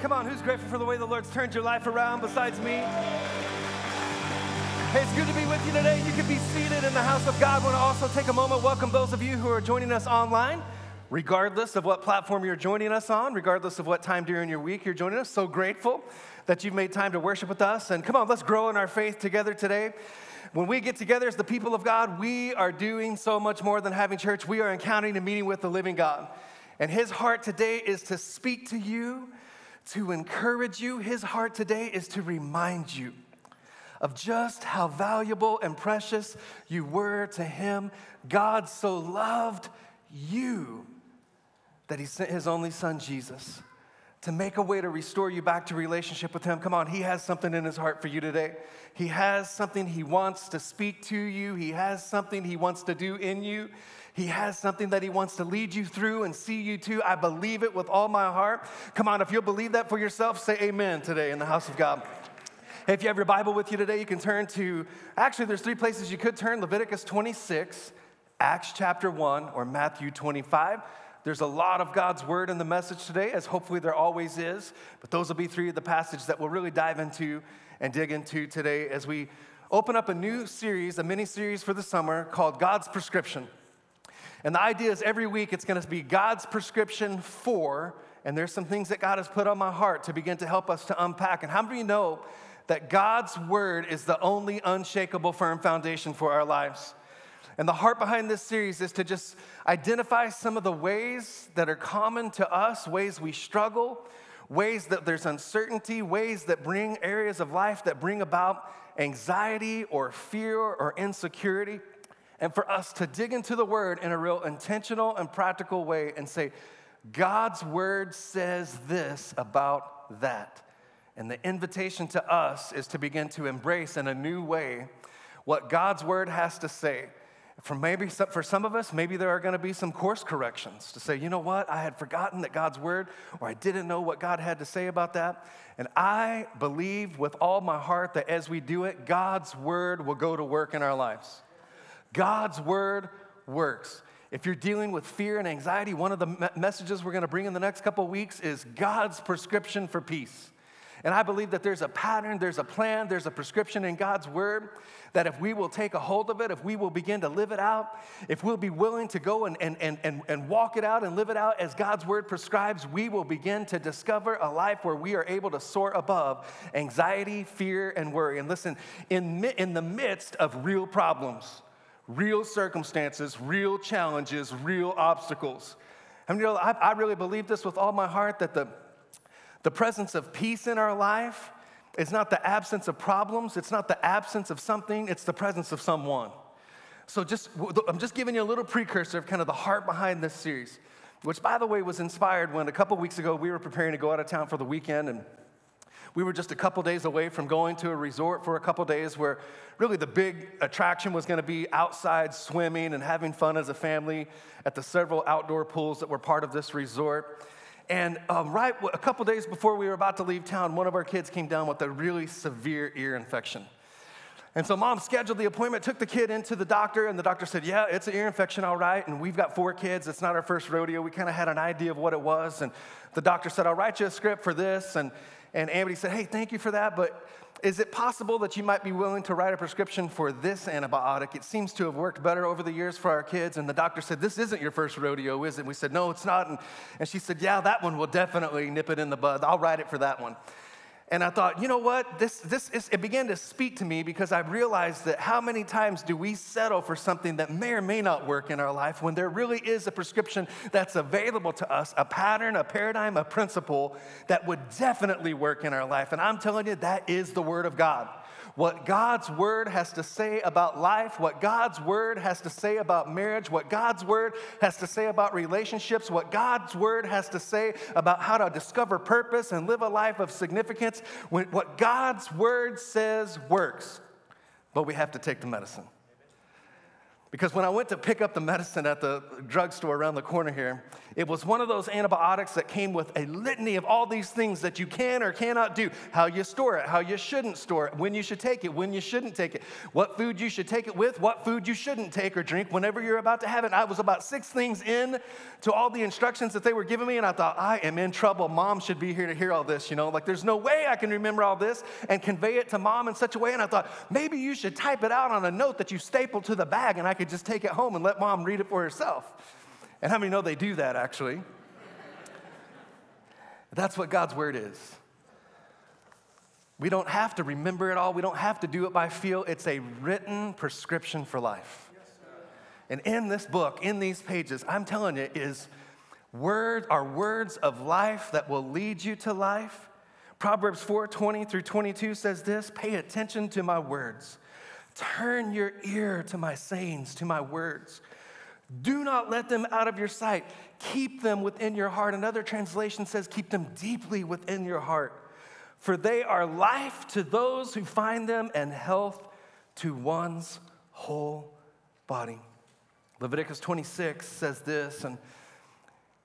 Come on, who's grateful for the way the Lord's turned your life around besides me? Hey, it's good to be with you today. You can be seated in the house of God. I want to also take a moment, welcome those of you who are joining us online. Regardless of what platform you're joining us on, regardless of what time during your week you're joining us, so grateful that you've made time to worship with us. And come on, let's grow in our faith together today. When we get together as the people of God, we are doing so much more than having church. We are encountering and meeting with the living God. And his heart today is to speak to you, to encourage you. His heart today is to remind you of just how valuable and precious you were to him. God so loved you that he sent his only son, Jesus, to make a way to restore you back to relationship with him. Come on, he has something in his heart for you today. He has something he wants to speak to you. He has something he wants to do in you. He has something that he wants to lead you through and see you to. I believe it with all my heart. Come on, if you'll believe that for yourself, say amen today in the house of God. If you have your Bible with you today, you can turn to, actually there's three places you could turn, Leviticus 26, Acts chapter 1, or Matthew 25. There's a lot of God's word in the message today, as hopefully there always is, but those will be three of the passages that we'll really dive into and dig into today as we open up a new series, a mini-series for the summer called God's Prescription. And the idea is every week it's going to be God's prescription for, and there's some things that God has put on my heart to begin to help us to unpack. And how many of you know that God's word is the only unshakable, firm foundation for our lives? And the heart behind this series is to just identify some of the ways that are common to us, ways we struggle, ways that there's uncertainty, ways that bring areas of life that bring about anxiety or fear or insecurity, and for us to dig into the word in a real intentional and practical way and say, God's word says this about that. And the invitation to us is to begin to embrace in a new way what God's word has to say. For some of us, maybe there are going to be some course corrections to say, you know what, I had forgotten that God's word, or I didn't know what God had to say about that. And I believe with all my heart that as we do it, God's word will go to work in our lives. God's word works. If you're dealing with fear and anxiety, one of the messages we're going to bring in the next couple of weeks is God's prescription for peace. And I believe that there's a pattern, there's a plan, there's a prescription in God's word that if we will take a hold of it, if we will begin to live it out, if we'll be willing to go and walk it out and live it out as God's word prescribes, we will begin to discover a life where we are able to soar above anxiety, fear, and worry. And listen, in the midst of real problems, real circumstances, real challenges, real obstacles. I mean, I really believe this with all my heart, that the presence of peace in our life is not the absence of problems. It's not the absence of something. It's the presence of someone. So I'm just giving you a little precursor of kind of the heart behind this series, which, by the way, was inspired when a couple weeks ago we were preparing to go out of town for the weekend, and we were just a couple days away from going to a resort for a couple days where really the big attraction was going to be outside swimming and having fun as a family at the several outdoor pools that were part of this resort. And right a couple days before we were about to leave town, one of our kids came down with a really severe ear infection. And so mom scheduled the appointment, took the kid into the doctor, and the doctor said, yeah, it's an ear infection, all right, and we've got four kids. It's not our first rodeo. We kind of had an idea of what it was. And the doctor said, I'll write you a script for this. And Amity said, hey, thank you for that, but is it possible that you might be willing to write a prescription for this antibiotic? It seems to have worked better over the years for our kids. And the doctor said, this isn't your first rodeo, is it? We said, no, it's not. And she said, yeah, that one will definitely nip it in the bud. I'll write it for that one. And I thought, you know what? It began to speak to me because I realized that how many times do we settle for something that may or may not work in our life when there really is a prescription that's available to us, a pattern, a paradigm, a principle that would definitely work in our life. And I'm telling you, that is the word of God. What God's word has to say about life, what God's word has to say about marriage, what God's word has to say about relationships, what God's word has to say about how to discover purpose and live a life of significance, what God's word says works. But we have to take the medicine. Because when I went to pick up the medicine at the drugstore around the corner here, it was one of those antibiotics that came with a litany of all these things that you can or cannot do, how you store it, how you shouldn't store it, when you should take it, when you shouldn't take it, what food you should take it with, what food you shouldn't take or drink whenever you're about to have it. I was about 6 things in to all the instructions that they were giving me, and I thought, I am in trouble. Mom should be here to hear all this, you know. Like, there's no way I can remember all this and convey it to Mom in such a way. And I thought, maybe you should type it out on a note that you stapled to the bag, and I could just take it home and let Mom read it for herself. And how many know they do that, actually? That's what God's word is. We don't have to remember it all. We don't have to do it by feel. It's a written prescription for life. Yes, and in this book, in these pages, I'm telling you, are words of life that will lead you to life. Proverbs 4:20 through 22 says this: pay attention to my words. Turn your ear to my sayings, to my words. Do not let them out of your sight. Keep them within your heart. Another translation says, keep them deeply within your heart, for they are life to those who find them and health to one's whole body. Leviticus 26 says this, and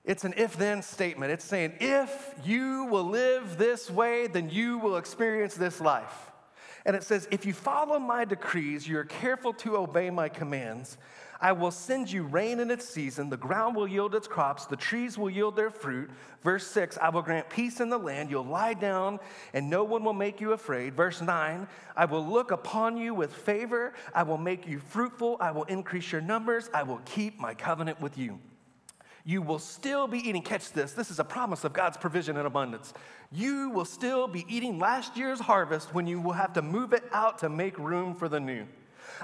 it's an if-then statement. It's saying, if you will live this way, then you will experience this life. And it says, if you follow my decrees, you're careful to obey my commands, I will send you rain in its season, the ground will yield its crops, the trees will yield their fruit. Verse 6, I will grant peace in the land, you'll lie down, and no one will make you afraid. Verse 9, I will look upon you with favor, I will make you fruitful, I will increase your numbers, I will keep my covenant with you. You will still be eating, catch this, this is a promise of God's provision and abundance. You will still be eating last year's harvest when you will have to move it out to make room for the new.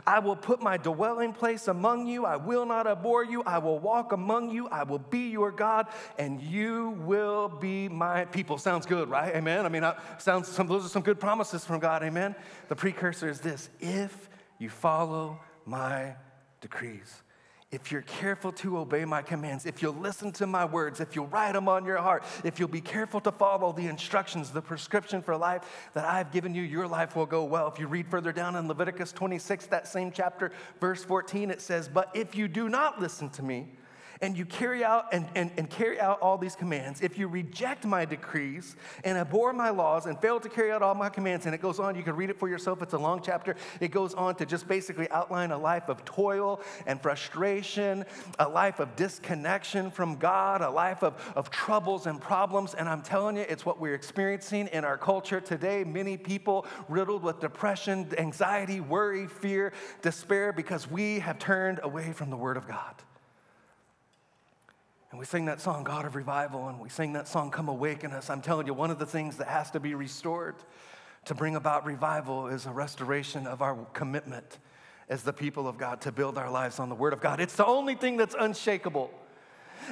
I will put my dwelling place among you. I will not abhor you. I will walk among you. I will be your God, and you will be my people. Sounds good, right? Amen? I mean, those are some good promises from God, amen? The precursor is this: if you follow my decrees. If you're careful to obey my commands, if you'll listen to my words, if you'll write them on your heart, if you'll be careful to follow the instructions, the prescription for life that I've given you, your life will go well. If you read further down in Leviticus 26, that same chapter, verse 14, it says, but if you do not listen to me and you carry out and carry out all these commands, if you reject my decrees and abhor my laws and fail to carry out all my commands, and it goes on, you can read it for yourself, it's a long chapter. It goes on to just basically outline a life of toil and frustration, a life of disconnection from God, a life of troubles and problems. And I'm telling you, it's what we're experiencing in our culture today. Many people riddled with depression, anxiety, worry, fear, despair, because we have turned away from the Word of God. And we sing that song, God of Revival, and we sing that song, Come Awaken Us. I'm telling you, one of the things that has to be restored to bring about revival is a restoration of our commitment as the people of God to build our lives on the Word of God. It's the only thing that's unshakable.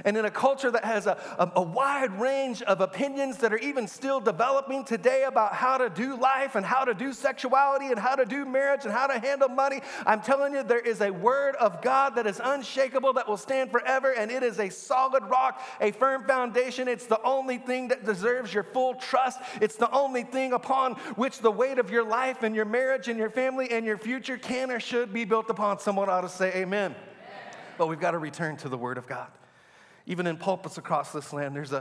And in a culture that has a wide range of opinions that are even still developing today about how to do life and how to do sexuality and how to do marriage and how to handle money, I'm telling you, there is a word of God that is unshakable, that will stand forever, and it is a solid rock, a firm foundation. It's the only thing that deserves your full trust. It's the only thing upon which the weight of your life and your marriage and your family and your future can or should be built upon. Someone ought to say amen. But we've got to return to the Word of God. Even in pulpits across this land, there's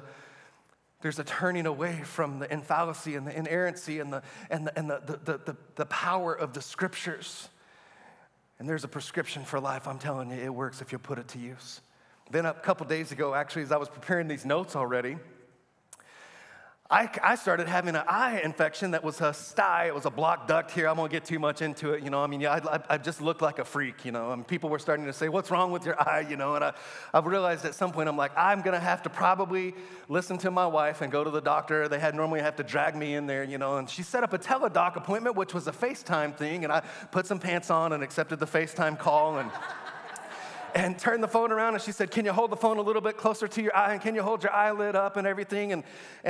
a turning away from the infallibility and the inerrancy and the power of the Scriptures. And there's a prescription for life. I'm telling you, it works if you put it to use. Then a couple days ago, actually, as I was preparing these notes already, I started having an eye infection that was a stye. It was a blocked duct here. I won't get too much into it, you know. I mean, yeah, I just looked like a freak, you know. And people were starting to say, what's wrong with your eye, you know. And I realized at some point, I'm like, I'm going to have to probably listen to my wife and go to the doctor. They had normally have to drag me in there, you know. And she set up a teledoc appointment, which was a FaceTime thing. And I put some pants on and accepted the FaceTime call and and turned the phone around, and she said, can you hold the phone a little bit closer to your eye, and can you hold your eyelid up and everything? And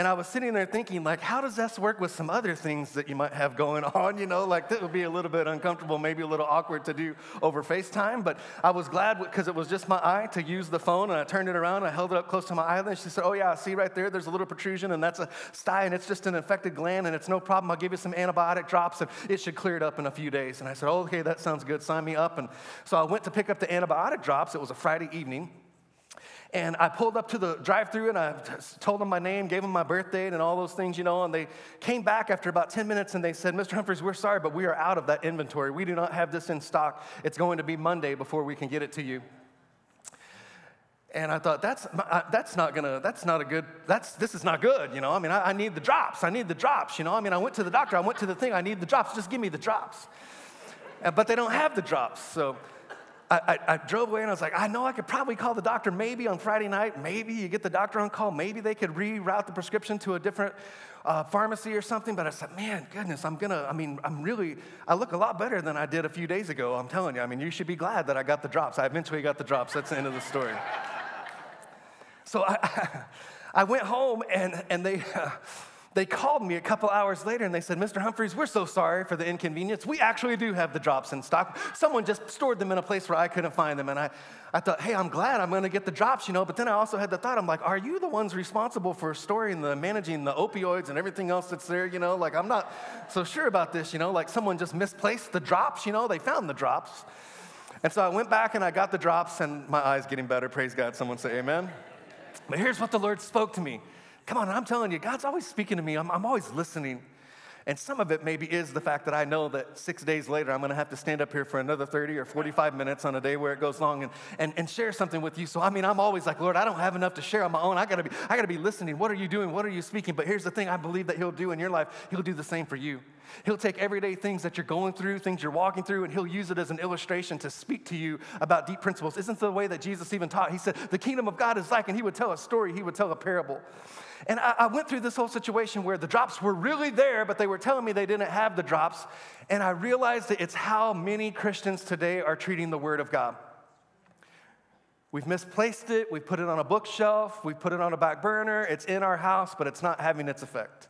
I was sitting there thinking, like, how does this work with some other things that you might have going on? You know, like, that would be a little bit uncomfortable, maybe a little awkward to do over FaceTime, but I was glad because it was just my eye to use the phone, and I turned it around, and I held it up close to my eyelid, and she said, oh, yeah, I see right there, there's a little protrusion, and that's a sty, and it's just an infected gland, and it's no problem. I'll give you some antibiotic drops, and it should clear it up in a few days. And I said, oh, okay, that sounds good. Sign me up. And so I went to pick up the antibiotic drops. It was a Friday evening. And I pulled up to the drive-thru, and I told them my name, gave them my birthday, and all those things, you know, and they came back after about 10 minutes, and they said, Mr. Humphries, we're sorry, but we are out of that inventory. We do not have this in stock. It's going to be Monday before we can get it to you. And I thought, this is not good, you know. I mean, I need the drops. I need the drops, you know. I mean, I went to the doctor. I went to the thing. I need the drops. Just give me the drops. But they don't have the drops, so... I drove away, and I was like, I know I could probably call the doctor maybe on Friday night. Maybe you get the doctor on call. Maybe they could reroute the prescription to a different pharmacy or something. But I said, man, goodness, I look a lot better than I did a few days ago. I'm telling you. I mean, you should be glad that I got the drops. I eventually got the drops. That's the end of the story. So I went home, and they called me a couple hours later, and they said, Mr. Humphries, we're so sorry for the inconvenience. We actually do have the drops in stock. Someone just stored them in a place where I couldn't find them. And I thought, hey, I'm glad I'm going to get the drops, you know. But then I also had the thought, I'm like, are you the ones responsible for managing the opioids and everything else that's there, you know? Like, I'm not so sure about this, you know. Like, someone just misplaced the drops, you know. They found the drops. And so I went back, and I got the drops, and my eye's getting better. Praise God. Someone say amen. But here's what the Lord spoke to me. Come on, I'm telling you, God's always speaking to me. I'm always listening. And some of it maybe is the fact that I know that 6 days later, I'm going to have to stand up here for another 30 or 45 minutes on a day where it goes long and share something with you. So, I mean, I'm always like, Lord, I don't have enough to share on my own. I got to be listening. What are you doing? What are you speaking? But here's the thing I believe that he'll do in your life. He'll do the same for you. He'll take everyday things that you're going through, things you're walking through, and he'll use it as an illustration to speak to you about deep principles. Isn't the way that Jesus even taught? He said, the kingdom of God is like, and he would tell a story, he would tell a parable. And I went through this whole situation where the drops were really there, but they were telling me they didn't have the drops. And I realized that it's how many Christians today are treating the Word of God. We've misplaced it. We've put it on a bookshelf. We've put it on a back burner. It's in our house, but it's not having its effect.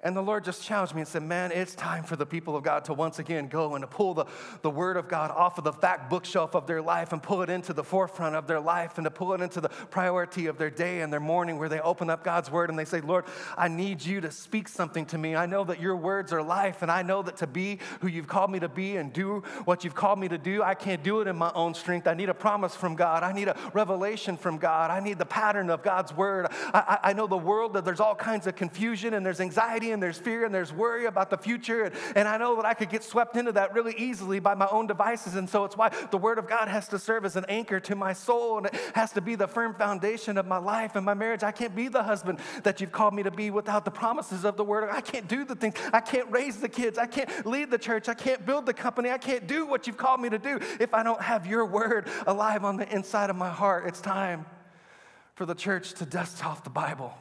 And the Lord just challenged me and said, man, it's time for the people of God to once again go and to pull the Word of God off of the back bookshelf of their life and pull it into the forefront of their life and to pull it into the priority of their day and their morning where they open up God's Word and they say, Lord, I need you to speak something to me. I know that your words are life, and I know that to be who you've called me to be and do what you've called me to do, I can't do it in my own strength. I need a promise from God. I need a revelation from God. I need the pattern of God's Word. I know the world that there's all kinds of confusion and there's anxiety and there's fear and there's worry about the future, and I know that I could get swept into that really easily by my own devices, and so it's why the Word of God has to serve as an anchor to my soul, and it has to be the firm foundation of my life and my marriage. I can't be the husband that you've called me to be without the promises of the Word. I can't do the things. I can't raise the kids. I can't lead the church. I can't build the company. I can't do what you've called me to do if I don't have your Word alive on the inside of my heart. It's time for the church to dust off the Bible.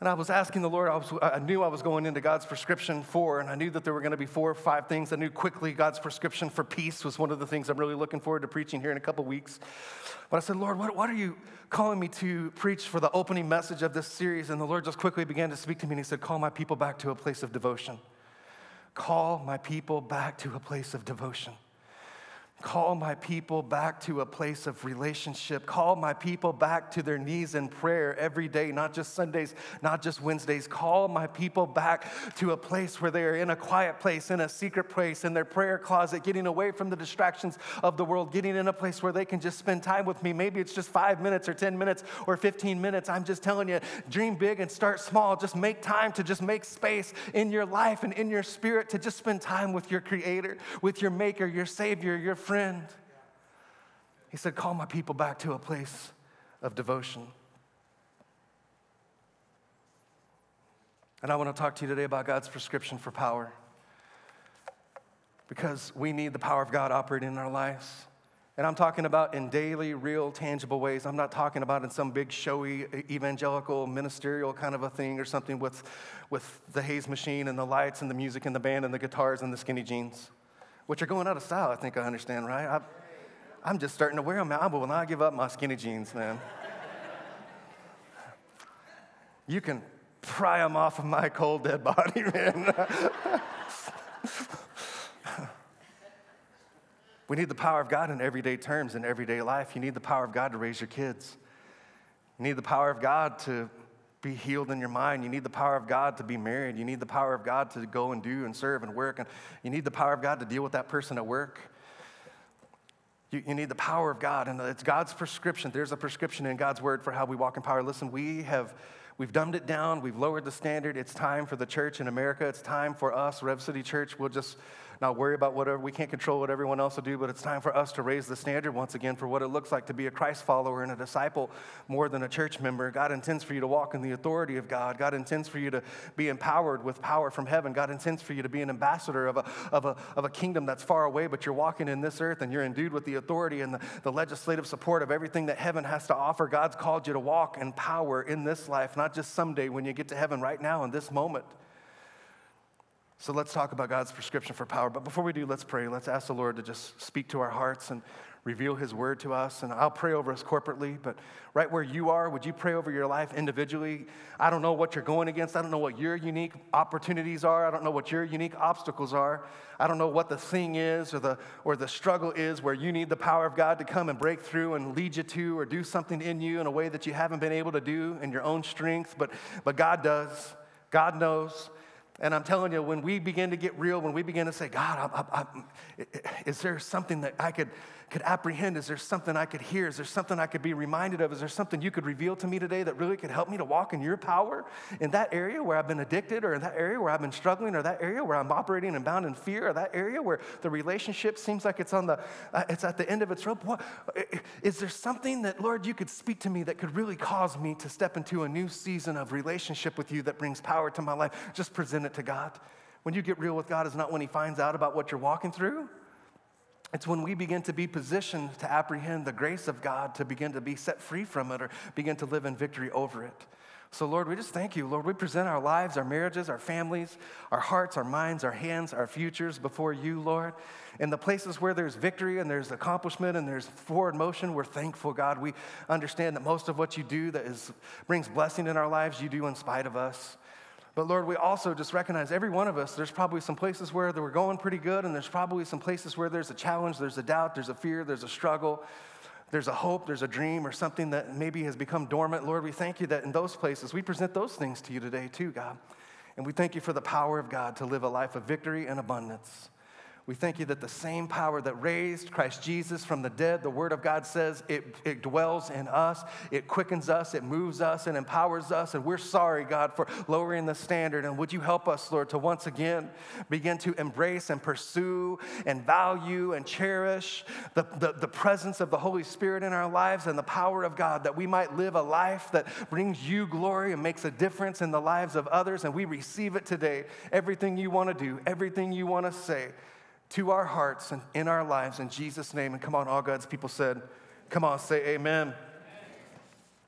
And I was asking the Lord, I knew I was going into God's prescription for, and I knew that there were going to be 4 or 5 things. I knew quickly God's prescription for peace was one of the things I'm really looking forward to preaching here in a couple weeks. But I said, Lord, what are you calling me to preach for the opening message of this series? And the Lord just quickly began to speak to me, and he said, call my people back to a place of devotion. Call my people back to a place of devotion. Call my people back to a place of relationship. Call my people back to their knees in prayer every day, not just Sundays, not just Wednesdays. Call my people back to a place where they are in a quiet place, in a secret place, in their prayer closet, getting away from the distractions of the world, getting in a place where they can just spend time with me. Maybe it's just 5 minutes or 10 minutes or 15 minutes. I'm just telling you, dream big and start small. Just make time to just make space in your life and in your spirit to just spend time with your Creator, with your Maker, your Savior, your friend. He said, call my people back to a place of devotion. And I want to talk to you today about God's prescription for power, because we need the power of God operating in our lives. And I'm talking about in daily, real, tangible ways. I'm not talking about in some big, showy, evangelical, ministerial kind of a thing or something with the haze machine and the lights and the music and the band and the guitars and the skinny jeans, which are going out of style, I think I understand, right? I'm just starting to wear them out. I will not give up my skinny jeans, man. You can pry them off of my cold, dead body, man. We need the power of God in everyday terms, in everyday life. You need the power of God to raise your kids. You need the power of God to be healed in your mind. You need the power of God to be married. You need the power of God to go and do and serve and work. And you need the power of God to deal with that person at work. You need the power of God, and it's God's prescription. There's a prescription in God's word for how we walk in power. Listen, we've dumbed it down. We've lowered the standard. It's time for the church in America. It's time for us, Rev City Church. We'll just not worry about whatever. We can't control what everyone else will do, but it's time for us to raise the standard once again for what it looks like to be a Christ follower and a disciple more than a church member. God intends for you to walk in the authority of God. God intends for you to be empowered with power from heaven. God intends for you to be an ambassador of a kingdom that's far away, but you're walking in this earth and you're endued with the authority and the legislative support of everything that heaven has to offer. God's called you to walk in power in this life, not just someday when you get to heaven, right now in this moment. So let's talk about God's prescription for power. But before we do, let's pray. Let's ask the Lord to just speak to our hearts and reveal his word to us. And I'll pray over us corporately, but right where you are, would you pray over your life individually? I don't know what you're going against. I don't know what your unique opportunities are. I don't know what your unique obstacles are. I don't know what the thing is or the struggle is where you need the power of God to come and break through and lead you to or do something in you in a way that you haven't been able to do in your own strength, but God does. God knows. And I'm telling you, when we begin to get real, when we begin to say, God, is there something that I could apprehend? Is there something I could hear? Is there something I could be reminded of? Is there something you could reveal to me today that really could help me to walk in your power in that area where I've been addicted, or in that area where I've been struggling, or that area where I'm operating and bound in fear, or that area where the relationship seems like it's at the end of its rope? Is there something that, Lord, you could speak to me that could really cause me to step into a new season of relationship with you that brings power to my life? Just present it to God. When you get real with God is not when he finds out about what you're walking through. It's when we begin to be positioned to apprehend the grace of God, to begin to be set free from it or begin to live in victory over it. So, Lord, we just thank you. Lord, we present our lives, our marriages, our families, our hearts, our minds, our hands, our futures before you, Lord. In the places where there's victory and there's accomplishment and there's forward motion, we're thankful, God. We understand that most of what you do that brings blessing in our lives, you do in spite of us. But Lord, we also just recognize every one of us, there's probably some places where we're going pretty good, and there's probably some places where there's a challenge, there's a doubt, there's a fear, there's a struggle, there's a hope, there's a dream, or something that maybe has become dormant. Lord, we thank you that in those places, we present those things to you today too, God. And we thank you for the power of God to live a life of victory and abundance. We thank you that the same power that raised Christ Jesus from the dead, the word of God says, it dwells in us, it quickens us, it moves us, it empowers us, and we're sorry, God, for lowering the standard. And would you help us, Lord, to once again begin to embrace and pursue and value and cherish the presence of the Holy Spirit in our lives and the power of God, that we might live a life that brings you glory and makes a difference in the lives of others. And we receive it today, everything you want to do, everything you want to say, to our hearts and in our lives, in Jesus' name. And come on, all God's people said, come on, say amen. Amen.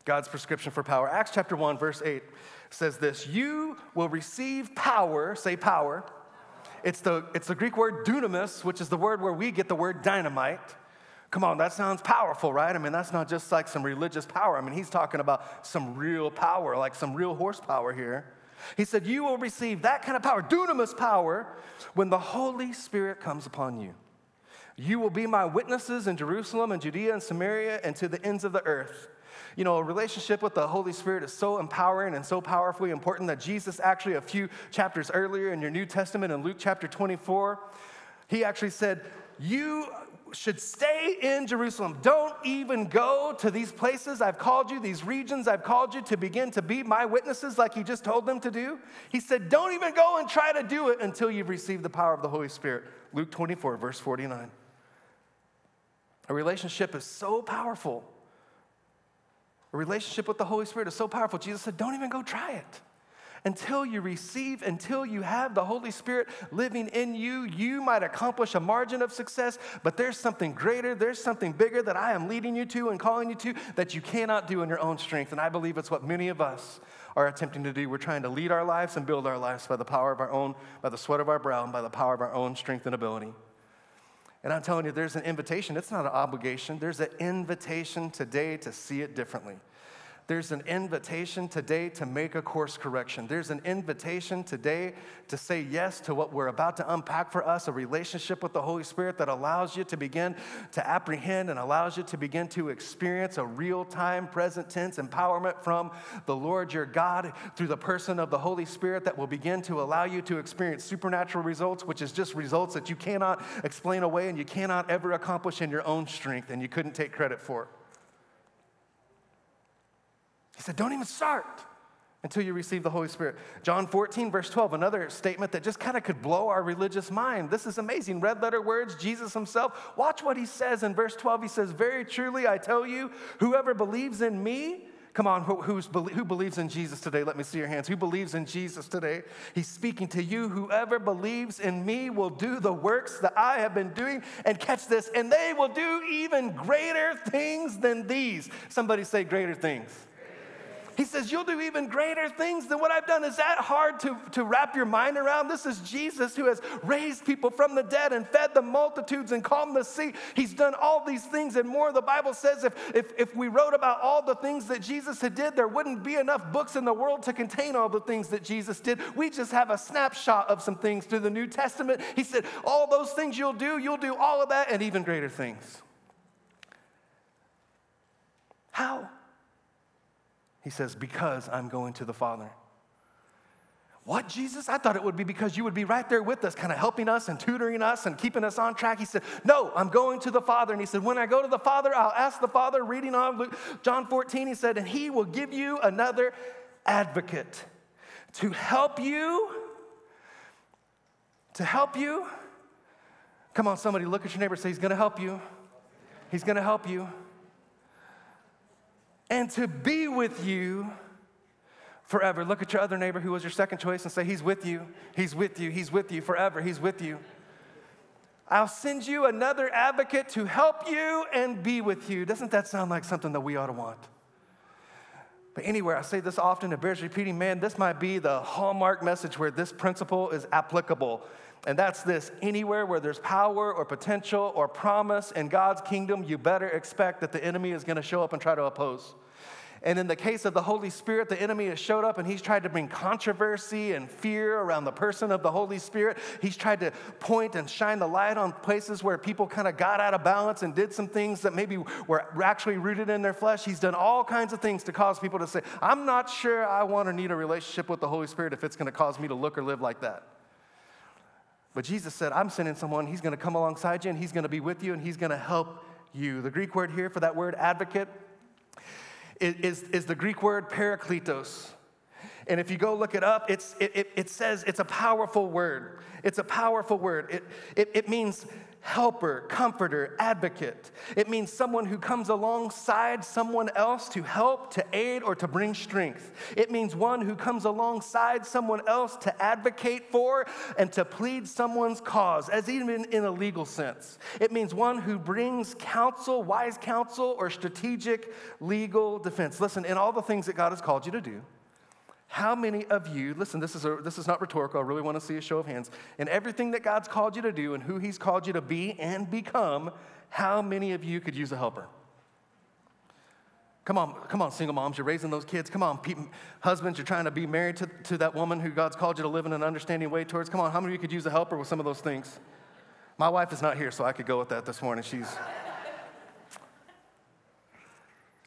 God's prescription for power. Acts chapter 1, verse 8 says this: you will receive power, say power. It's the Greek word dunamis, which is the word where we get the word dynamite. Come on, that sounds powerful, right? I mean, that's not just like some religious power. I mean, he's talking about some real power, like some real horsepower here. He said, you will receive that kind of power, dunamis power, when the Holy Spirit comes upon you. You will be my witnesses in Jerusalem and Judea and Samaria and to the ends of the earth. You know, a relationship with the Holy Spirit is so empowering and so powerfully important that Jesus actually, a few chapters earlier in your New Testament, in Luke chapter 24, he actually said, you should stay in Jerusalem. Don't even go to these places I've called you, these regions I've called you to begin to be my witnesses like he just told them to do. He said, don't even go and try to do it until you've received the power of the Holy Spirit. Luke 24, verse 49. A relationship is so powerful. A relationship with the Holy Spirit is so powerful. Jesus said, don't even go try it. Until you receive, until you have the Holy Spirit living in you, you might accomplish a margin of success, but there's something greater, there's something bigger that I am leading you to and calling you to that you cannot do in your own strength. And I believe it's what many of us are attempting to do. We're trying to lead our lives and build our lives by the power of our own, by the sweat of our brow, and by the power of our own strength and ability. And I'm telling you, there's an invitation. It's not an obligation. There's an invitation today to see it differently. There's an invitation today to make a course correction. There's an invitation today to say yes to what we're about to unpack for us, a relationship with the Holy Spirit that allows you to begin to apprehend and allows you to begin to experience a real-time, present tense empowerment from the Lord your God through the person of the Holy Spirit that will begin to allow you to experience supernatural results, which is just results that you cannot explain away and you cannot ever accomplish in your own strength, and you couldn't take credit for it. He said, don't even start until you receive the Holy Spirit. John 14, verse 12, another statement that just kind of could blow our religious mind. This is amazing. Red letter words, Jesus himself. Watch what he says in verse 12. He says, very truly, I tell you, whoever believes in me, come on, who believes in Jesus today? Let me see your hands. Who believes in Jesus today? He's speaking to you. Whoever believes in me will do the works that I have been doing. And catch this, and they will do even greater things than these. Somebody say greater things. He says, you'll do even greater things than what I've done. Is that hard to wrap your mind around? This is Jesus who has raised people from the dead and fed the multitudes and calmed the sea. He's done all these things and more. The Bible says if we wrote about all the things that Jesus had did, there wouldn't be enough books in the world to contain all the things that Jesus did. We just have a snapshot of some things through the New Testament. He said, all those things you'll do all of that and even greater things. How? He says, because I'm going to the Father. What, Jesus? I thought it would be because you would be right there with us, kind of helping us and tutoring us and keeping us on track. He said, no, I'm going to the Father. And he said, when I go to the Father, I'll ask the Father, reading on Luke, John 14, he said, and he will give you another advocate to help you. Come on, somebody, look at your neighbor and say, he's going to help you. He's going to help you. And to be with you forever. Look at your other neighbor who was your second choice and say, he's with you, he's with you, he's with you forever, he's with you. I'll send you another advocate to help you and be with you. Doesn't that sound like something that we ought to want? But anywhere, I say this often, it bears repeating, man, this might be the hallmark message where this principle is applicable. And that's this, anywhere where there's power or potential or promise in God's kingdom, you better expect that the enemy is going to show up and try to oppose. And in the case of the Holy Spirit, the enemy has showed up and he's tried to bring controversy and fear around the person of the Holy Spirit. He's tried to point and shine the light on places where people kind of got out of balance and did some things that maybe were actually rooted in their flesh. He's done all kinds of things to cause people to say, I'm not sure I want or need a relationship with the Holy Spirit if it's going to cause me to look or live like that. But Jesus said, I'm sending someone, he's going to come alongside you and he's going to be with you and he's going to help you. The Greek word here for that word advocate is the Greek word parakletos. And if you go look it up, it says it's a powerful word. It's a powerful word. It means helper, comforter, advocate. It means someone who comes alongside someone else to help, to aid, or to bring strength. It means one who comes alongside someone else to advocate for and to plead someone's cause, as even in a legal sense. It means one who brings counsel, wise counsel, or strategic legal defense. Listen, in all the things that God has called you to do, how many of you, listen, this is not rhetorical, I really want to see a show of hands. In everything that God's called you to do and who he's called you to be and become, how many of you could use a helper? Come on, single moms, you're raising those kids. Come on, husbands, you're trying to be married to that woman who God's called you to live in an understanding way towards. Come on, how many of you could use a helper with some of those things? My wife is not here, so I could go with that this morning. She's...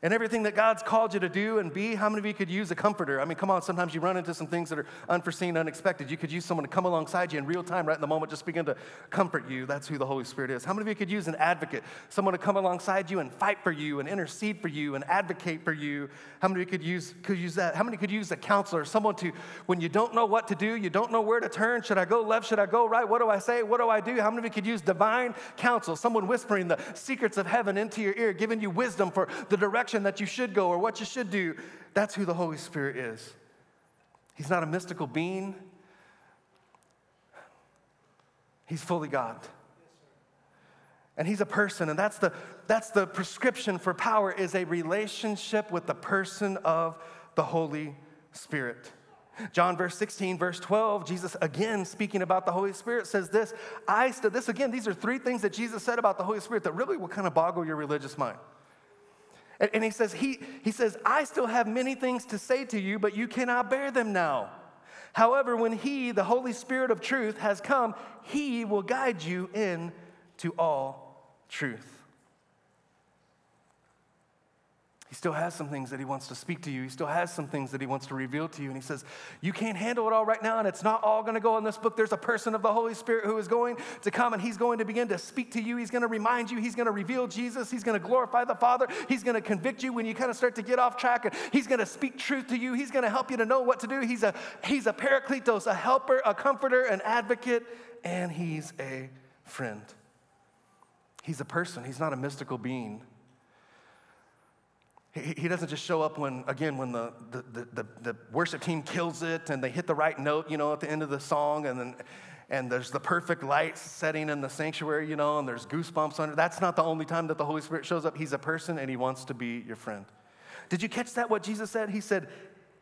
And everything that God's called you to do and be, how many of you could use a comforter? I mean, come on, sometimes you run into some things that are unforeseen, unexpected. You could use someone to come alongside you in real time, right in the moment, just begin to comfort you. That's who the Holy Spirit is. How many of you could use an advocate, someone to come alongside you and fight for you and intercede for you and advocate for you? How many of you could use that? How many could use a counselor, someone to, when you don't know what to do, you don't know where to turn, should I go left, should I go right, what do I say, what do I do? How many of you could use divine counsel, someone whispering the secrets of heaven into your ear, giving you wisdom for the direction that you should go or what you should do? That's who the Holy Spirit is. He's not a mystical being. He's fully God. And he's a person, and that's the prescription for power, is a relationship with the person of the Holy Spirit. John verse 16, verse 12, Jesus again speaking about the Holy Spirit says this, I stood, this again, these are three things that Jesus said about the Holy Spirit that really will kind of boggle your religious mind. And he says, he says, I still have many things to say to you, but you cannot bear them now. However, when he, the Holy Spirit of truth, has come, he will guide you into all truth. He still has some things that he wants to speak to you. He still has some things that he wants to reveal to you. And he says, you can't handle it all right now, and it's not all going to go in this book. There's a person of the Holy Spirit who is going to come, and he's going to begin to speak to you. He's going to remind you. He's going to reveal Jesus. He's going to glorify the Father. He's going to convict you when you kind of start to get off track. And he's going to speak truth to you. He's going to help you to know what to do. He's a parakletos, a helper, a comforter, an advocate, and he's a friend. He's a person. He's not a mystical being. He doesn't just show up when the worship team kills it and they hit the right note, at the end of the song, and there's the perfect light setting in the sanctuary, and there's goosebumps under. That's not the only time that the Holy Spirit shows up. He's a person and he wants to be your friend. Did you catch that, what Jesus said? He said,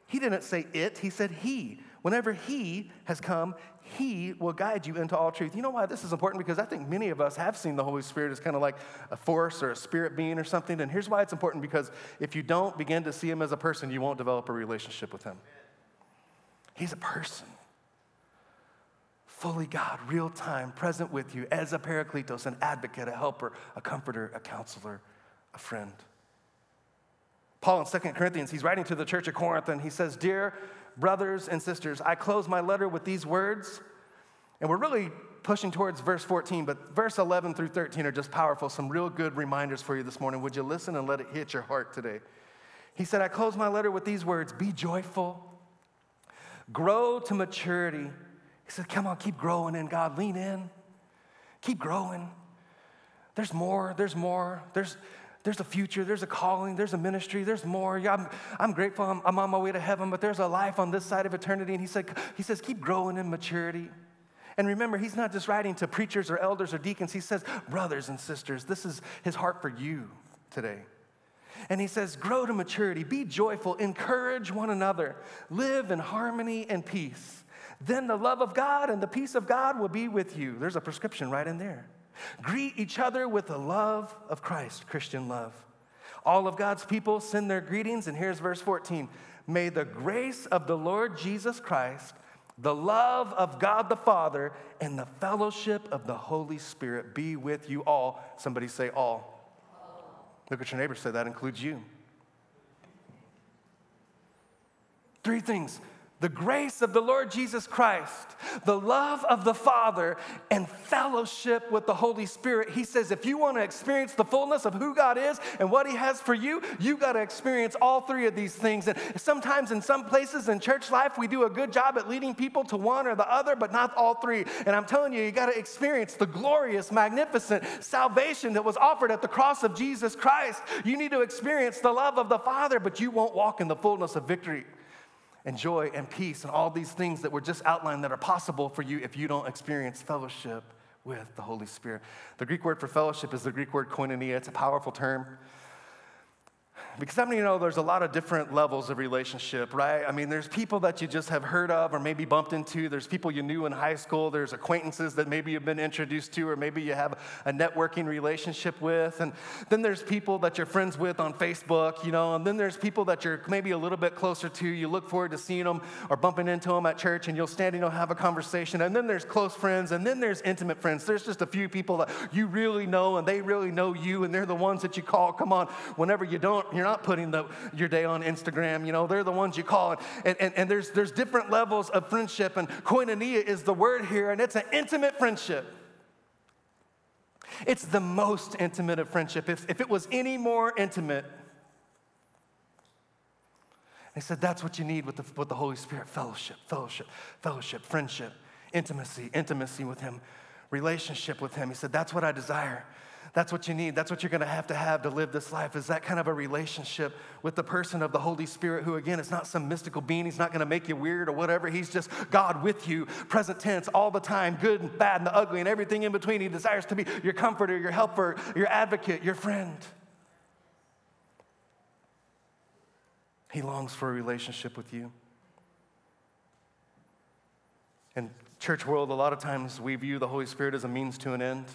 he didn't say it, he said he. Whenever he has come, he will guide you into all truth. You know why this is important? Because I think many of us have seen the Holy Spirit as kind of like a force or a spirit being or something. And here's why it's important, because if you don't begin to see him as a person, you won't develop a relationship with him. He's a person. Fully God, real time, present with you as a parakletos, an advocate, a helper, a comforter, a counselor, a friend. Paul in 2 Corinthians, he's writing to the church at Corinth, and he says, dear brothers and sisters, I close my letter with these words, and we're really pushing towards verse 14, but verse 11 through 13 are just powerful, some real good reminders for you this morning. Would you listen and let it hit your heart today? He said, I close my letter with these words, be joyful, grow to maturity. He said, come on, keep growing in God, lean in, keep growing. There's more, there's a future, there's a calling, there's a ministry, there's more. Yeah, I'm grateful I'm on my way to heaven, but there's a life on this side of eternity. And he says, keep growing in maturity. And remember, he's not just writing to preachers or elders or deacons. He says, brothers and sisters, this is his heart for you today. And he says, grow to maturity, be joyful, encourage one another, live in harmony and peace. Then the love of God and the peace of God will be with you. There's a prescription right in there. Greet each other with the love of Christ, Christian love. All of God's people send their greetings, and here's verse 14. May the grace of the Lord Jesus Christ, the love of God the Father, and the fellowship of the Holy Spirit be with you all. Somebody say all. Look at your neighbor, say that includes you. Three things. The grace of the Lord Jesus Christ, the love of the Father, and fellowship with the Holy Spirit. He says, if you want to experience the fullness of who God is and what he has for you, you got to experience all three of these things. And sometimes in some places in church life, we do a good job at leading people to one or the other, but not all three. And I'm telling you, you got to experience the glorious, magnificent salvation that was offered at the cross of Jesus Christ. You need to experience the love of the Father, but you won't walk in the fullness of victory and joy and peace and all these things that were just outlined that are possible for you if you don't experience fellowship with the Holy Spirit. The Greek word for fellowship is the Greek word koinonia. It's a powerful term. Because how many of you know there's a lot of different levels of relationship, right? I mean, there's people that you just have heard of or maybe bumped into. There's people you knew in high school. There's acquaintances that maybe you've been introduced to or maybe you have a networking relationship with. And then there's people that you're friends with on Facebook, And then there's people that you're maybe a little bit closer to. You look forward to seeing them or bumping into them at church, and you'll stand and you'll have a conversation. And then there's close friends, and then there's intimate friends. There's just a few people that you really know, and they really know you, and they're the ones that you call, come on, whenever you don't. You're not putting your day on Instagram. They're the ones you call. And there's different levels of friendship. And koinonia is the word here, and it's an intimate friendship. It's the most intimate of friendship. If it was any more intimate, he said that's what you need with the Holy Spirit. Fellowship, friendship, intimacy with him, relationship with him. He said that's what I desire. That's what you need. That's what you're going to have to live this life, is that kind of a relationship with the person of the Holy Spirit, who, again, is not some mystical being. He's not going to make you weird or whatever. He's just God with you, present tense, all the time, good and bad and the ugly and everything in between. He desires to be your comforter, your helper, your advocate, your friend. He longs for a relationship with you. In church world, a lot of times we view the Holy Spirit as a means to an end.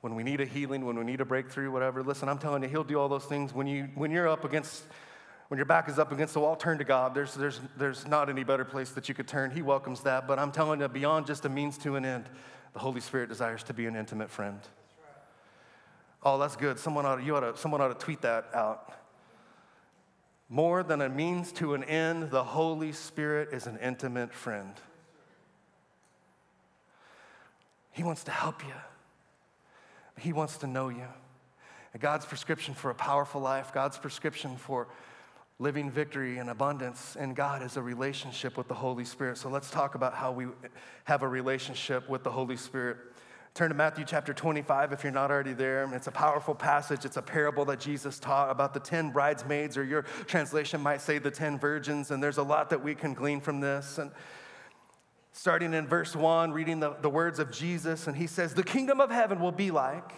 When we need a healing, when we need a breakthrough, whatever. Listen, I'm telling you, He'll do all those things. When your back is up against the wall, turn to God. There's not any better place that you could turn. He welcomes that. But I'm telling you, beyond just a means to an end, the Holy Spirit desires to be an intimate friend. That's right. Oh, that's good. Someone ought to tweet that out. More than a means to an end, the Holy Spirit is an intimate friend. He wants to help you. He wants to know you. And God's prescription for a powerful life, God's prescription for living victory and abundance in God is a relationship with the Holy Spirit. So let's talk about how we have a relationship with the Holy Spirit. Turn to Matthew chapter 25 if you're not already there. It's a powerful passage. It's a parable that Jesus taught about the 10 bridesmaids, or your translation might say the 10 virgins, and there's a lot that we can glean from this. And starting in verse 1, reading the words of Jesus, and he says, "The kingdom of heaven will be like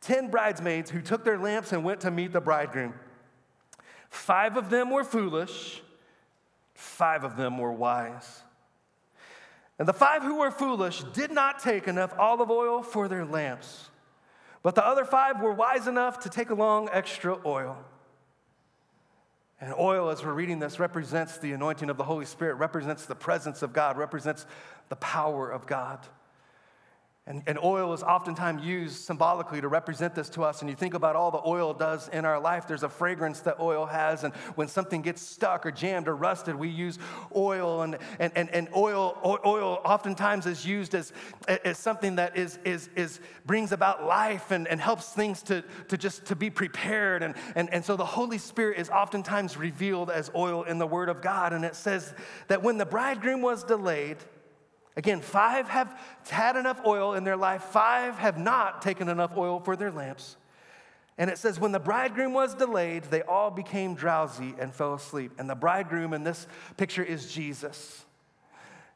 10 bridesmaids who took their lamps and went to meet the bridegroom. 5 of them were foolish, 5 of them were wise. And the 5 who were foolish did not take enough olive oil for their lamps, but the other 5 were wise enough to take along extra oil." And oil, as we're reading this, represents the anointing of the Holy Spirit, represents the presence of God, represents the power of God. And oil is oftentimes used symbolically to represent this to us. And you think about all the oil does in our life. There's a fragrance that oil has. And when something gets stuck or jammed or rusted, we use oil. And oil oftentimes is used as something that is brings about life and helps things to be prepared. And so the Holy Spirit is oftentimes revealed as oil in the Word of God. And it says that when the bridegroom was delayed, again, 5 have had enough oil in their life. 5 have not taken enough oil for their lamps. And it says, when the bridegroom was delayed, they all became drowsy and fell asleep. And the bridegroom in this picture is Jesus.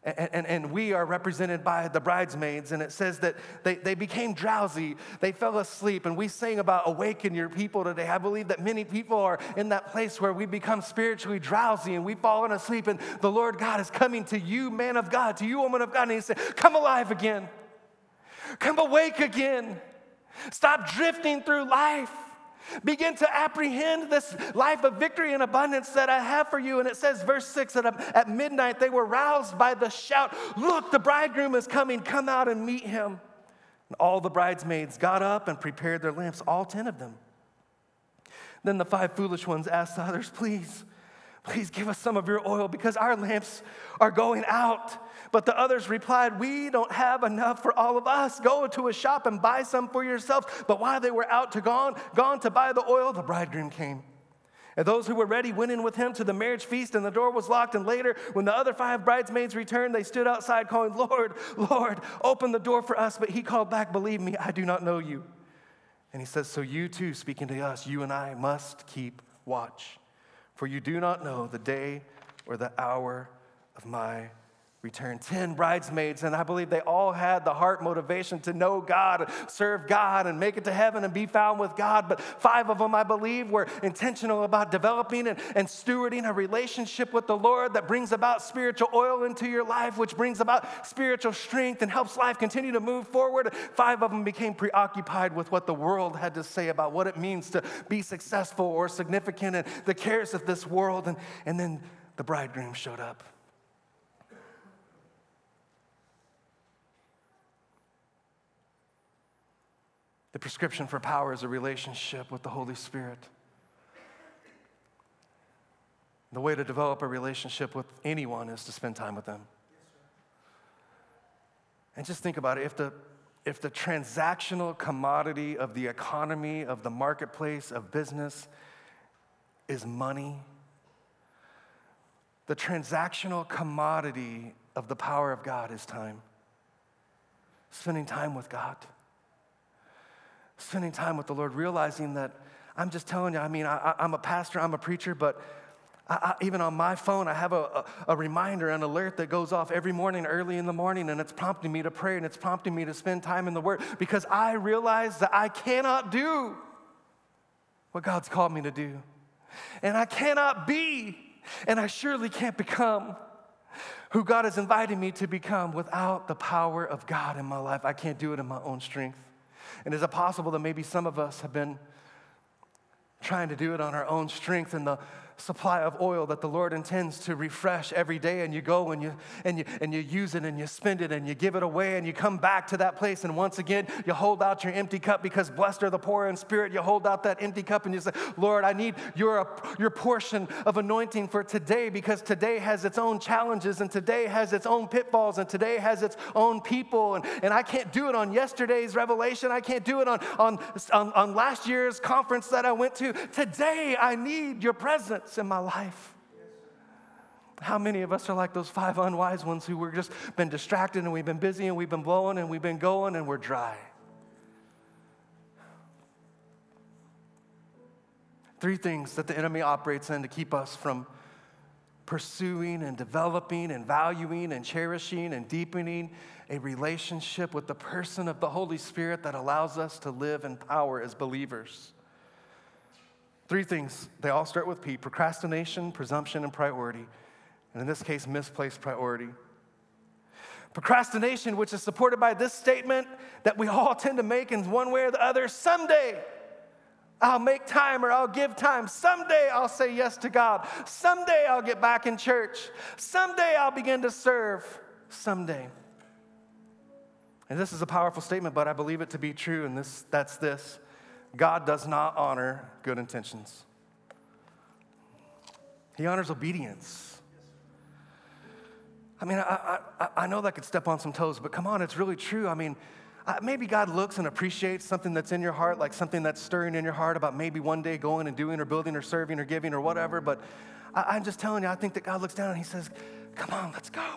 And we are represented by the bridesmaids. And it says that they became drowsy. They fell asleep. And we sang about awaken your people today. I believe that many people are in that place where we become spiritually drowsy and we've fallen asleep. And the Lord God is coming to you, man of God, to you, woman of God. And He said, come alive again. Come awake again. Stop drifting through life. Begin to apprehend this life of victory and abundance that I have for you. And it says, verse 6, that at midnight they were roused by the shout, "Look, the bridegroom is coming. Come out and meet him." And all the bridesmaids got up and prepared their lamps, all 10 of them. Then the 5 foolish ones asked the others, Please give us some of your oil because our lamps are going out. But the others replied, "We don't have enough for all of us. Go to a shop and buy some for yourselves." But while they were out to gone to buy the oil, the bridegroom came. And those who were ready went in with him to the marriage feast, and the door was locked. And later, when the other 5 bridesmaids returned, they stood outside calling, "Lord, Lord, open the door for us." But he called back, "Believe me, I do not know you." And he says, "So you too," speaking to us, "you and I must keep watch. For you do not know the day or the hour of my return." 10 bridesmaids, and I believe they all had the heart motivation to know God, serve God, and make it to heaven and be found with God. But 5 of them, I believe, were intentional about developing and stewarding a relationship with the Lord that brings about spiritual oil into your life, which brings about spiritual strength and helps life continue to move forward. 5 of them became preoccupied with what the world had to say about what it means to be successful or significant and the cares of this world. And then the bridegroom showed up. The prescription for power is a relationship with the Holy Spirit. The way to develop a relationship with anyone is to spend time with them. And just think about it. If the transactional commodity of the economy, of the marketplace, of business is money, the transactional commodity of the power of God is time. Spending time with God. Spending time with the Lord, realizing that I'm just telling you, I mean, I'm a pastor, I'm a preacher, but even on my phone, I have a reminder, an alert that goes off every morning, early in the morning, and it's prompting me to pray, and it's prompting me to spend time in the Word, because I realize that I cannot do what God's called me to do, and I cannot be, and I surely can't become who God has invited me to become. Without the power of God in my life, I can't do it in my own strength. And is it possible that maybe some of us have been trying to do it on our own strength, and the supply of oil that the Lord intends to refresh every day, and you go and you use it and you spend it and you give it away, and you come back to that place, and once again you hold out your empty cup, because blessed are the poor in spirit. You hold out that empty cup and you say, Lord, I need your portion of anointing for today, because today has its own challenges, and today has its own pitfalls, and today has its own people, and I can't do it on yesterday's revelation. I can't do it on last year's conference that I went to. Today I need your presence in my life. How many of us are like those five unwise ones who were just been distracted, and we've been busy, and we've been blowing, and we've been going, and we're dry? 3 things that the enemy operates in to keep us from pursuing and developing and valuing and cherishing and deepening a relationship with the person of the Holy Spirit that allows us to live in power as believers. 3 things. They all start with P: procrastination, presumption, and priority. And in this case, misplaced priority. Procrastination, which is supported by this statement that we all tend to make in one way or the other: someday I'll make time, or I'll give time. Someday I'll say yes to God. Someday I'll get back in church. Someday I'll begin to serve. Someday. And this is a powerful statement, but I believe it to be true, and that's this. God does not honor good intentions. He honors obedience. I mean, I know that could step on some toes, but come on, it's really true. I mean, maybe God looks and appreciates something that's in your heart, like something that's stirring in your heart about maybe one day going and doing or building or serving or giving or whatever, but I'm just telling you, I think that God looks down and he says, come on, let's go.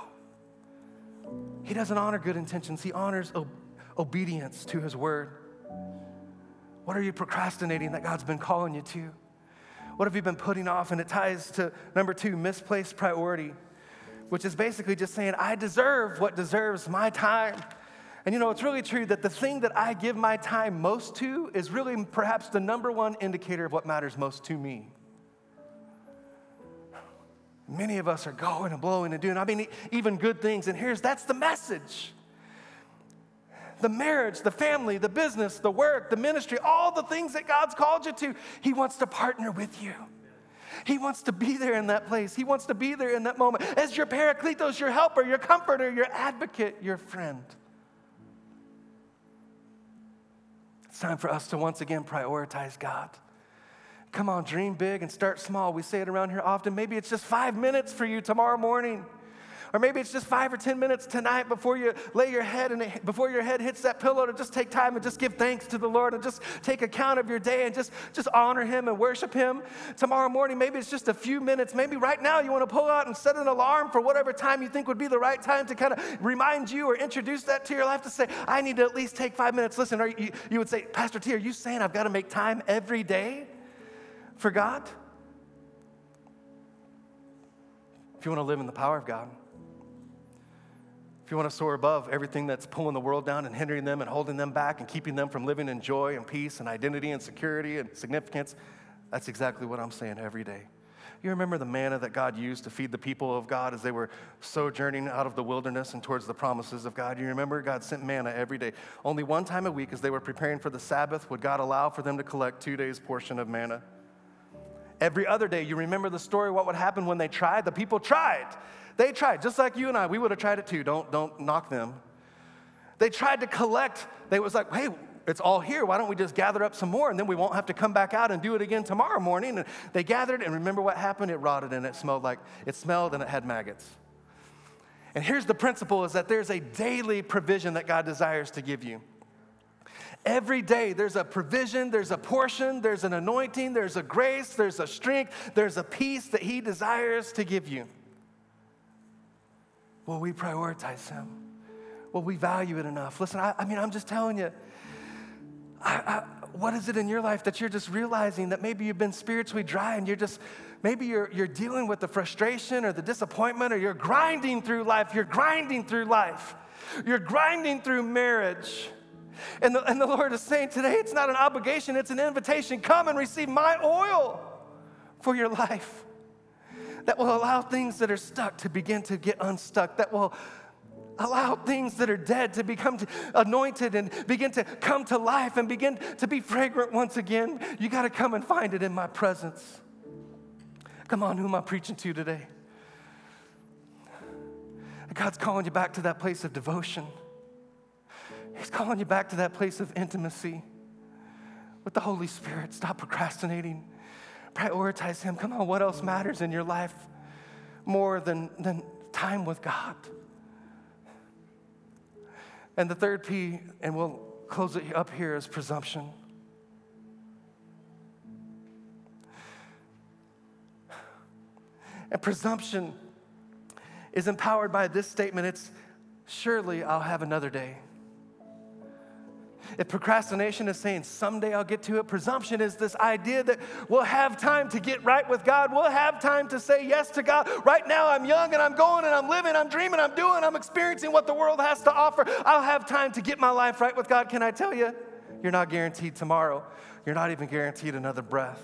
He doesn't honor good intentions. He honors obedience to his word. What are you procrastinating that God's been calling you to? What have you been putting off? And it ties to number 2, misplaced priority, which is basically just saying, I deserve what deserves my time. And you know, it's really true that the thing that I give my time most to is really perhaps the number one indicator of what matters most to me. Many of us are going and blowing and doing, I mean, even good things. And that's the message. The marriage, the family, the business, the work, the ministry, all the things that God's called you to, he wants to partner with you. He wants to be there in that place. He wants to be there in that moment as your paracletos, your helper, your comforter, your advocate, your friend. It's time for us to once again prioritize God. Come on, dream big and start small. We say it around here often. Maybe it's just 5 minutes for you tomorrow morning. Or maybe it's just 5 or 10 minutes tonight before you lay your head and before your head hits that pillow, to just take time and just give thanks to the Lord, and just take account of your day, and just honor him and worship him. Tomorrow morning, maybe it's just a few minutes. Maybe right now you want to pull out and set an alarm for whatever time you think would be the right time to kind of remind you or introduce that to your life, to say, I need to at least take 5 minutes. Listen, or you would say, Pastor T, are you saying I've got to make time every day for God? If you want to live in the power of God, if you want to soar above everything that's pulling the world down and hindering them and holding them back and keeping them from living in joy and peace and identity and security and significance, that's exactly what I'm saying every day. You remember the manna that God used to feed the people of God as they were sojourning out of the wilderness and towards the promises of God? You remember God sent manna every day. Only one time a week, as they were preparing for the Sabbath, would God allow for them to collect 2 days' portion of manna. Every other day, you remember the story, what would happen when they tried? The people tried. They tried, just like you and I. We would have tried it too. Don't knock them. They tried to collect. They was like, hey, it's all here. Why don't we just gather up some more, and then we won't have to come back out and do it again tomorrow morning. And they gathered, and remember what happened? It rotted, and it smelled, and it had maggots. And here's the principle, is that there's a daily provision that God desires to give you. Every day there's a provision, there's a portion, there's an anointing, there's a grace, there's a strength, there's a peace that he desires to give you. Will we prioritize him? Will we value it enough? Listen, I mean, I'm just telling you, what is it in your life that you're just realizing that maybe you've been spiritually dry, and maybe you're dealing with the frustration or the disappointment, or you're grinding through life, you're grinding through marriage. And the Lord is saying today, it's not an obligation, it's an invitation. Come and receive my oil for your life. that will allow things that are stuck to begin to get unstuck, that will allow things that are dead to become anointed and begin to come to life and begin to be fragrant once again. You got to come and find it in my presence. Come on, who am I preaching to today? God's calling you back to that place of devotion. He's calling you back to that place of intimacy with the Holy Spirit. Stop procrastinating. Prioritize Him. Come on, what else matters in your life more than time with God? And the third P, and we'll close it up here, is presumption. And presumption is empowered by this statement. It's, surely I'll have another day. If procrastination is saying, someday I'll get to it, presumption is this idea that we'll have time to get right with God. We'll have time to say yes to God. Right now I'm young and I'm going and I'm living, I'm dreaming, I'm doing, I'm experiencing what the world has to offer. I'll have time to get my life right with God. Can I tell you? You're not guaranteed tomorrow. You're not even guaranteed another breath.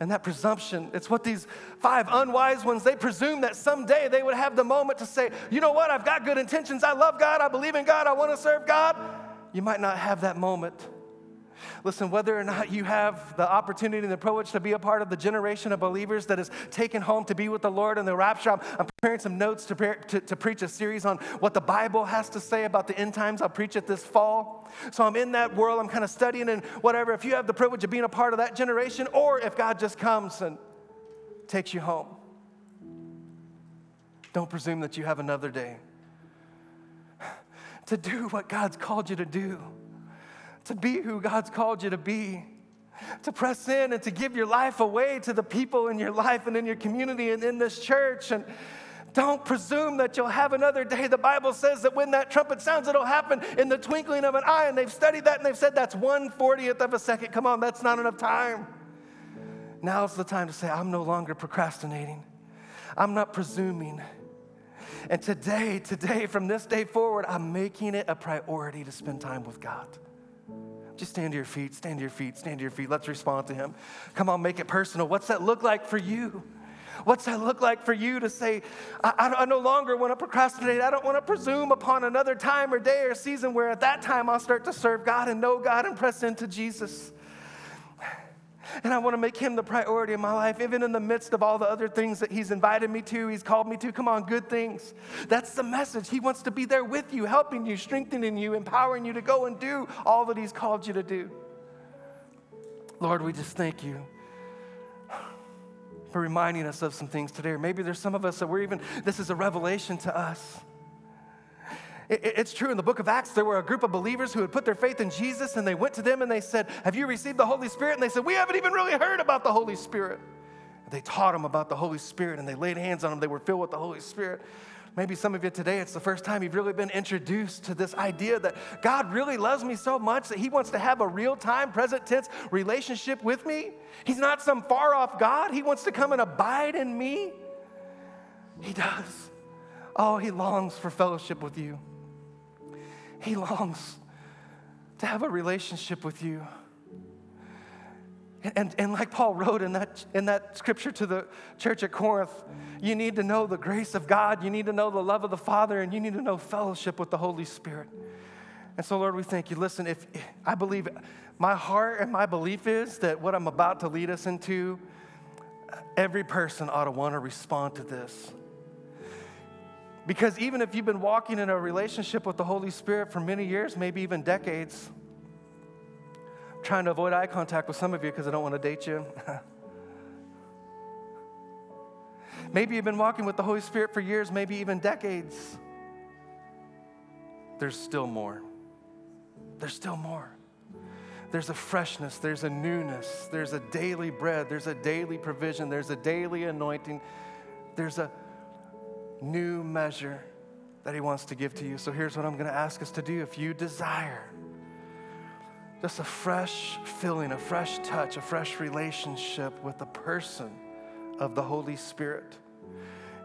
And that presumption, it's what these five unwise ones, they presume that someday they would have the moment to say, you know what, I've got good intentions. I love God. I believe in God. I want to serve God. You might not have that moment. Listen, whether or not you have the opportunity and the privilege to be a part of the generation of believers that is taken home to be with the Lord in the rapture, I'm preparing some notes to preach a series on what the Bible has to say about the end times. I'll preach it this fall. So I'm in that world. I'm kind of studying and whatever. If you have the privilege of being a part of that generation, or if God just comes and takes you home, don't presume that you have another day to do what God's called you to do, to be who God's called you to be, to press in and to give your life away to the people in your life and in your community and in this church. And don't presume that you'll have another day. The Bible says that when that trumpet sounds, it'll happen in the twinkling of an eye. And they've studied that and they've said that's 1/40th of a second. Come on, that's not enough time. Now's the time to say, I'm no longer procrastinating. I'm not presuming. And today, from this day forward, I'm making it a priority to spend time with God. Just stand to your feet. Let's respond to Him. Come on, make it personal. What's that look like for you? What's that look like for you to say, I no longer want to procrastinate. I don't want to presume upon another time or day or season where at that time I'll start to serve God and know God and press into Jesus. And I want to make Him the priority of my life, even in the midst of all the other things that He's invited me to, He's called me to. Come on, good things. That's the message. He wants to be there with you, helping you, strengthening you, empowering you to go and do all that He's called you to do. Lord, we just thank You for reminding us of some things today. Or maybe there's some of us that this is a revelation to us. It's true. In the book of Acts, there were a group of believers who had put their faith in Jesus, and they went to them and they said, have you received the Holy Spirit? And they said, we haven't even really heard about the Holy Spirit. And they taught them about the Holy Spirit, and they laid hands on them. They were filled with the Holy Spirit. Maybe some of you today, it's the first time you've really been introduced to this idea that God really loves me so much that He wants to have a real-time, present tense relationship with me. He's not some far-off God. He wants to come and abide in me. He does. Oh, He longs for fellowship with you. He longs to have a relationship with you. And like Paul wrote in that scripture to the church at Corinth, you need to know the grace of God, you need to know the love of the Father, and you need to know fellowship with the Holy Spirit. And so, Lord, we thank You. Listen, if I believe, my heart and my belief is that what I'm about to lead us into, every person ought to want to respond to this. Because even if you've been walking in a relationship with the Holy Spirit for many years, maybe even decades, I'm trying to avoid eye contact with some of you because I don't want to date you. Maybe you've been walking with the Holy Spirit for years, maybe even decades. There's still more. There's still more. There's a freshness. There's a newness. There's a daily bread. There's a daily provision. There's a daily anointing. There's a new measure that He wants to give to you. So here's what I'm going to ask us to do. If you desire just a fresh filling, a fresh touch, a fresh relationship with the person of the Holy Spirit,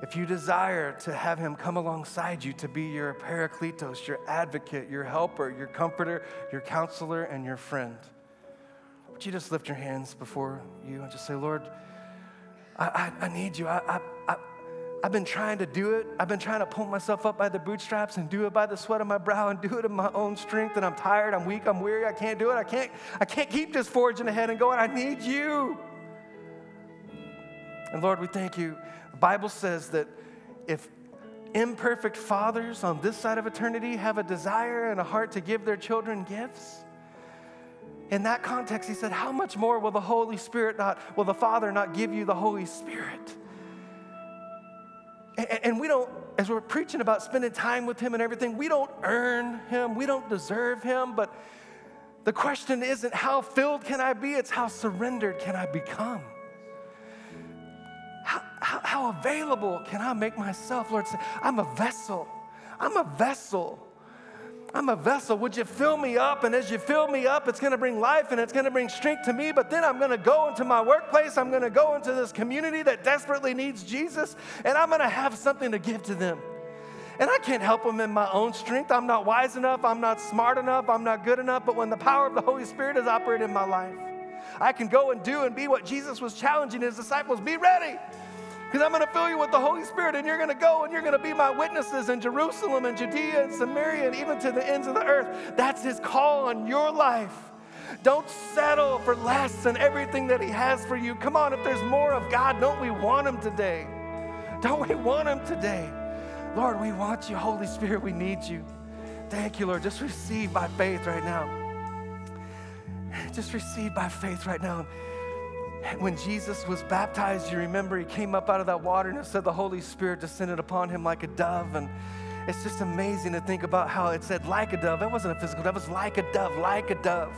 if you desire to have Him come alongside you to be your parakletos, your advocate, your helper, your comforter, your counselor, and your friend, would you just lift your hands before you and just say, Lord, I need you. I've been trying to do it. I've been trying to pull myself up by the bootstraps and do it by the sweat of my brow and do it in my own strength. And I'm tired. I'm weak. I'm weary. I can't do it. I can't keep just forging ahead and going. I need you. And Lord, we thank you. The Bible says that if imperfect fathers on this side of eternity have a desire and a heart to give their children gifts, in that context, he said, how much more will the Holy Spirit not, will the Father not give you the Holy Spirit? And we don't, as we're preaching about spending time with him and everything, we don't earn him, we don't deserve him, but the question isn't how filled can I be, it's how surrendered can I become? How available can I make myself? Lord, say, I'm a vessel. I'm a vessel. I'm a vessel. Would you fill me up? And as you fill me up, it's going to bring life and it's going to bring strength to me. But then I'm going to go into my workplace. I'm going to go into this community that desperately needs Jesus. And I'm going to have something to give to them. And I can't help them in my own strength. I'm not wise enough. I'm not smart enough. I'm not good enough. But when the power of the Holy Spirit is operating in my life, I can go and do and be what Jesus was challenging his disciples. Be ready. Because I'm going to fill you with the Holy Spirit, and you're going to go and you're going to be my witnesses in Jerusalem and Judea and Samaria and even to the ends of the earth. That's his call on your life. Don't settle for less than everything that he has for you. Come on, if there's more of God, don't we want him today? Don't we want him today? Lord, we want you. Holy Spirit, we need you. Thank you, Lord. Just receive by faith right now. Just receive by faith right now. When Jesus was baptized, you remember he came up out of that water and it said the Holy Spirit descended upon him like a dove. And it's just amazing to think about how it said like a dove. That wasn't a physical dove. It was like a dove, like a dove.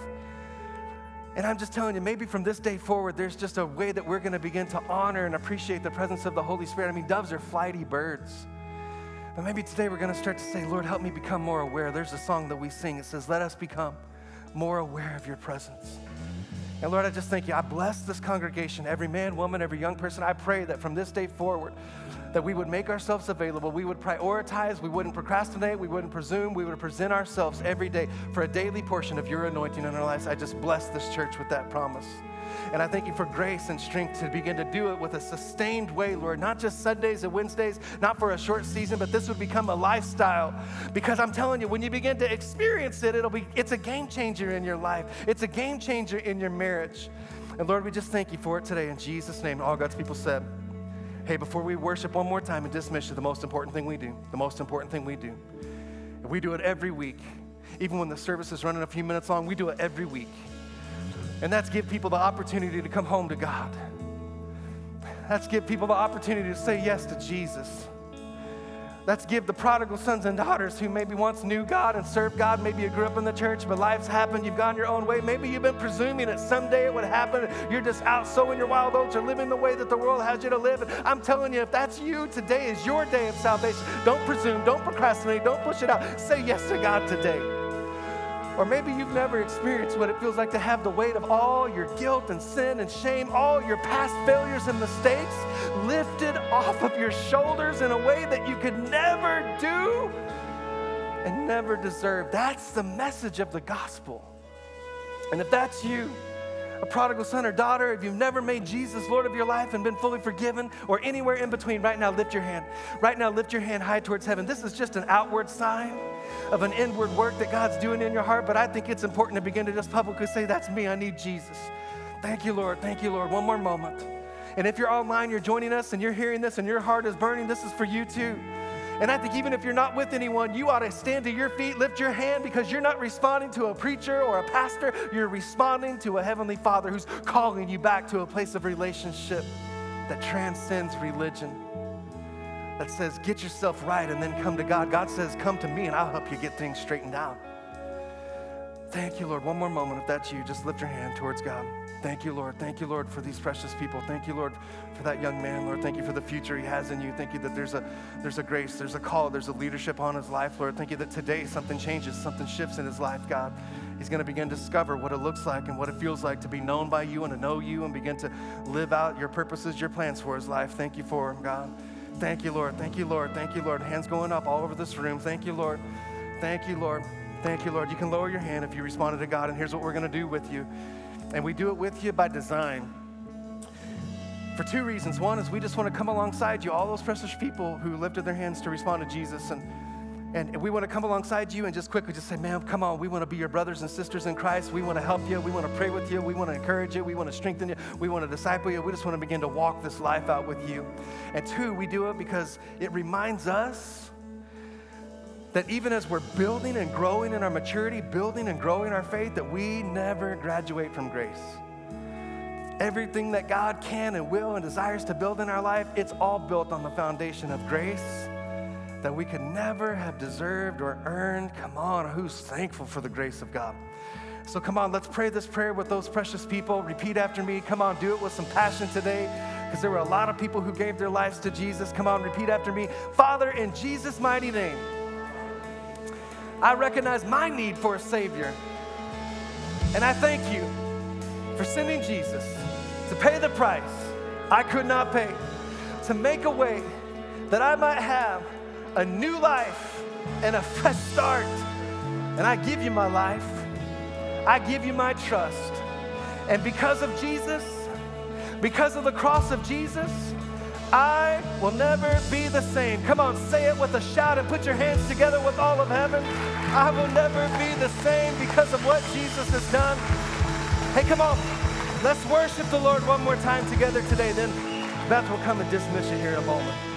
And I'm just telling you, maybe from this day forward, there's just a way that we're going to begin to honor and appreciate the presence of the Holy Spirit. I mean, doves are flighty birds. But maybe today we're going to start to say, Lord, help me become more aware. There's a song that we sing. It says, let us become more aware of your presence. And Lord, I just thank you. I bless this congregation, every man, woman, every young person. I pray that from this day forward, that we would make ourselves available. We would prioritize. We wouldn't procrastinate. We wouldn't presume. We would present ourselves every day for a daily portion of your anointing in our lives. I just bless this church with that promise. And I thank you for grace and strength to begin to do it with a sustained way, Lord, not just Sundays and Wednesdays, not for a short season, but this would become a lifestyle. Because I'm telling you, when you begin to experience it, it's a game changer in your life. It's a game changer in your marriage. And Lord, we just thank you for it today in Jesus' name. All God's people said, hey, before we worship one more time and dismiss you, the most important thing we do. We do it every week. Even when the service is running a few minutes long, we do it every week. And that's give people the opportunity to come home to God. That's give people the opportunity to say yes to Jesus. That's give the prodigal sons and daughters who maybe once knew God and served God. Maybe you grew up in the church, but life's happened. You've gone your own way. Maybe you've been presuming that someday it would happen. You're just out sowing your wild oats or living the way that the world has you to live. And I'm telling you, if that's you, today is your day of salvation. Don't presume. Don't procrastinate. Don't push it out. Say yes to God today. Or maybe you've never experienced what it feels like to have the weight of all your guilt and sin and shame, all your past failures and mistakes lifted off of your shoulders in a way that you could never do and never deserve. That's the message of the gospel. And if that's you, a prodigal son or daughter, if you've never made Jesus Lord of your life and been fully forgiven, or anywhere in between, right now, lift your hand. Right now, lift your hand high towards heaven. This is just an outward sign of an inward work that God's doing in your heart, but I think it's important to begin to just publicly say, that's me, I need Jesus. Thank you, Lord. Thank you, Lord. One more moment. And if you're online, you're joining us, and you're hearing this, and your heart is burning, this is for you too. And I think even if you're not with anyone, you ought to stand to your feet, lift your hand, because you're not responding to a preacher or a pastor. You're responding to a heavenly Father who's calling you back to a place of relationship that transcends religion, that says, get yourself right and then come to God. God says, come to me and I'll help you get things straightened out. Thank you, Lord. One more moment. If that's you, just lift your hand towards God. Thank you, Lord. Thank you, Lord, for these precious people. Thank you, Lord, for that young man. Lord, thank you for the future he has in you. Thank you that there's a grace, there's a call, there's a leadership on his life, Lord. Thank you that today something changes, something shifts in his life, God. He's going to begin to discover what it looks like and what it feels like to be known by you and to know you and begin to live out your purposes, your plans for his life. Thank you for him, God. Thank you, Lord. Thank you, Lord. Thank you, Lord. Hands going up all over this room. Thank you, Lord. Thank you, Lord. Thank you, Lord. You can lower your hand if you responded to God, and here's what we're going to do with you. And we do it with you by design. for two reasons. One is we just want to come alongside you, all those precious people who lifted their hands to respond to Jesus, and we want to come alongside you and just quickly just say, man, come on, we want to be your brothers and sisters in Christ. We want to help you. We want to pray with you. We want to encourage you. We want to strengthen you. We want to disciple you. We just want to begin to walk this life out with you. And two, we do it because it reminds us that even as we're building and growing in our maturity, building and growing our faith, that we never graduate from grace. Everything that God can and will and desires to build in our life, it's all built on the foundation of grace that we could never have deserved or earned. Come on, who's thankful for the grace of God? So come on, let's pray this prayer with those precious people. Repeat after me. Come on, do it with some passion today, because there were a lot of people who gave their lives to Jesus. Come on, repeat after me. Father, in Jesus' mighty name, I recognize my need for a Savior, and I thank you for sending Jesus to pay the price I could not pay, to make a way that I might have a new life and a fresh start. And I give you my life. I give you my trust. And because of Jesus, because of the cross of Jesus, I will never be the same. Come on, say it with a shout and put your hands together with all of heaven. I will never be the same because of what Jesus has done. Hey, come on, let's worship the Lord one more time together today. Then Beth will come and dismiss you here in a moment.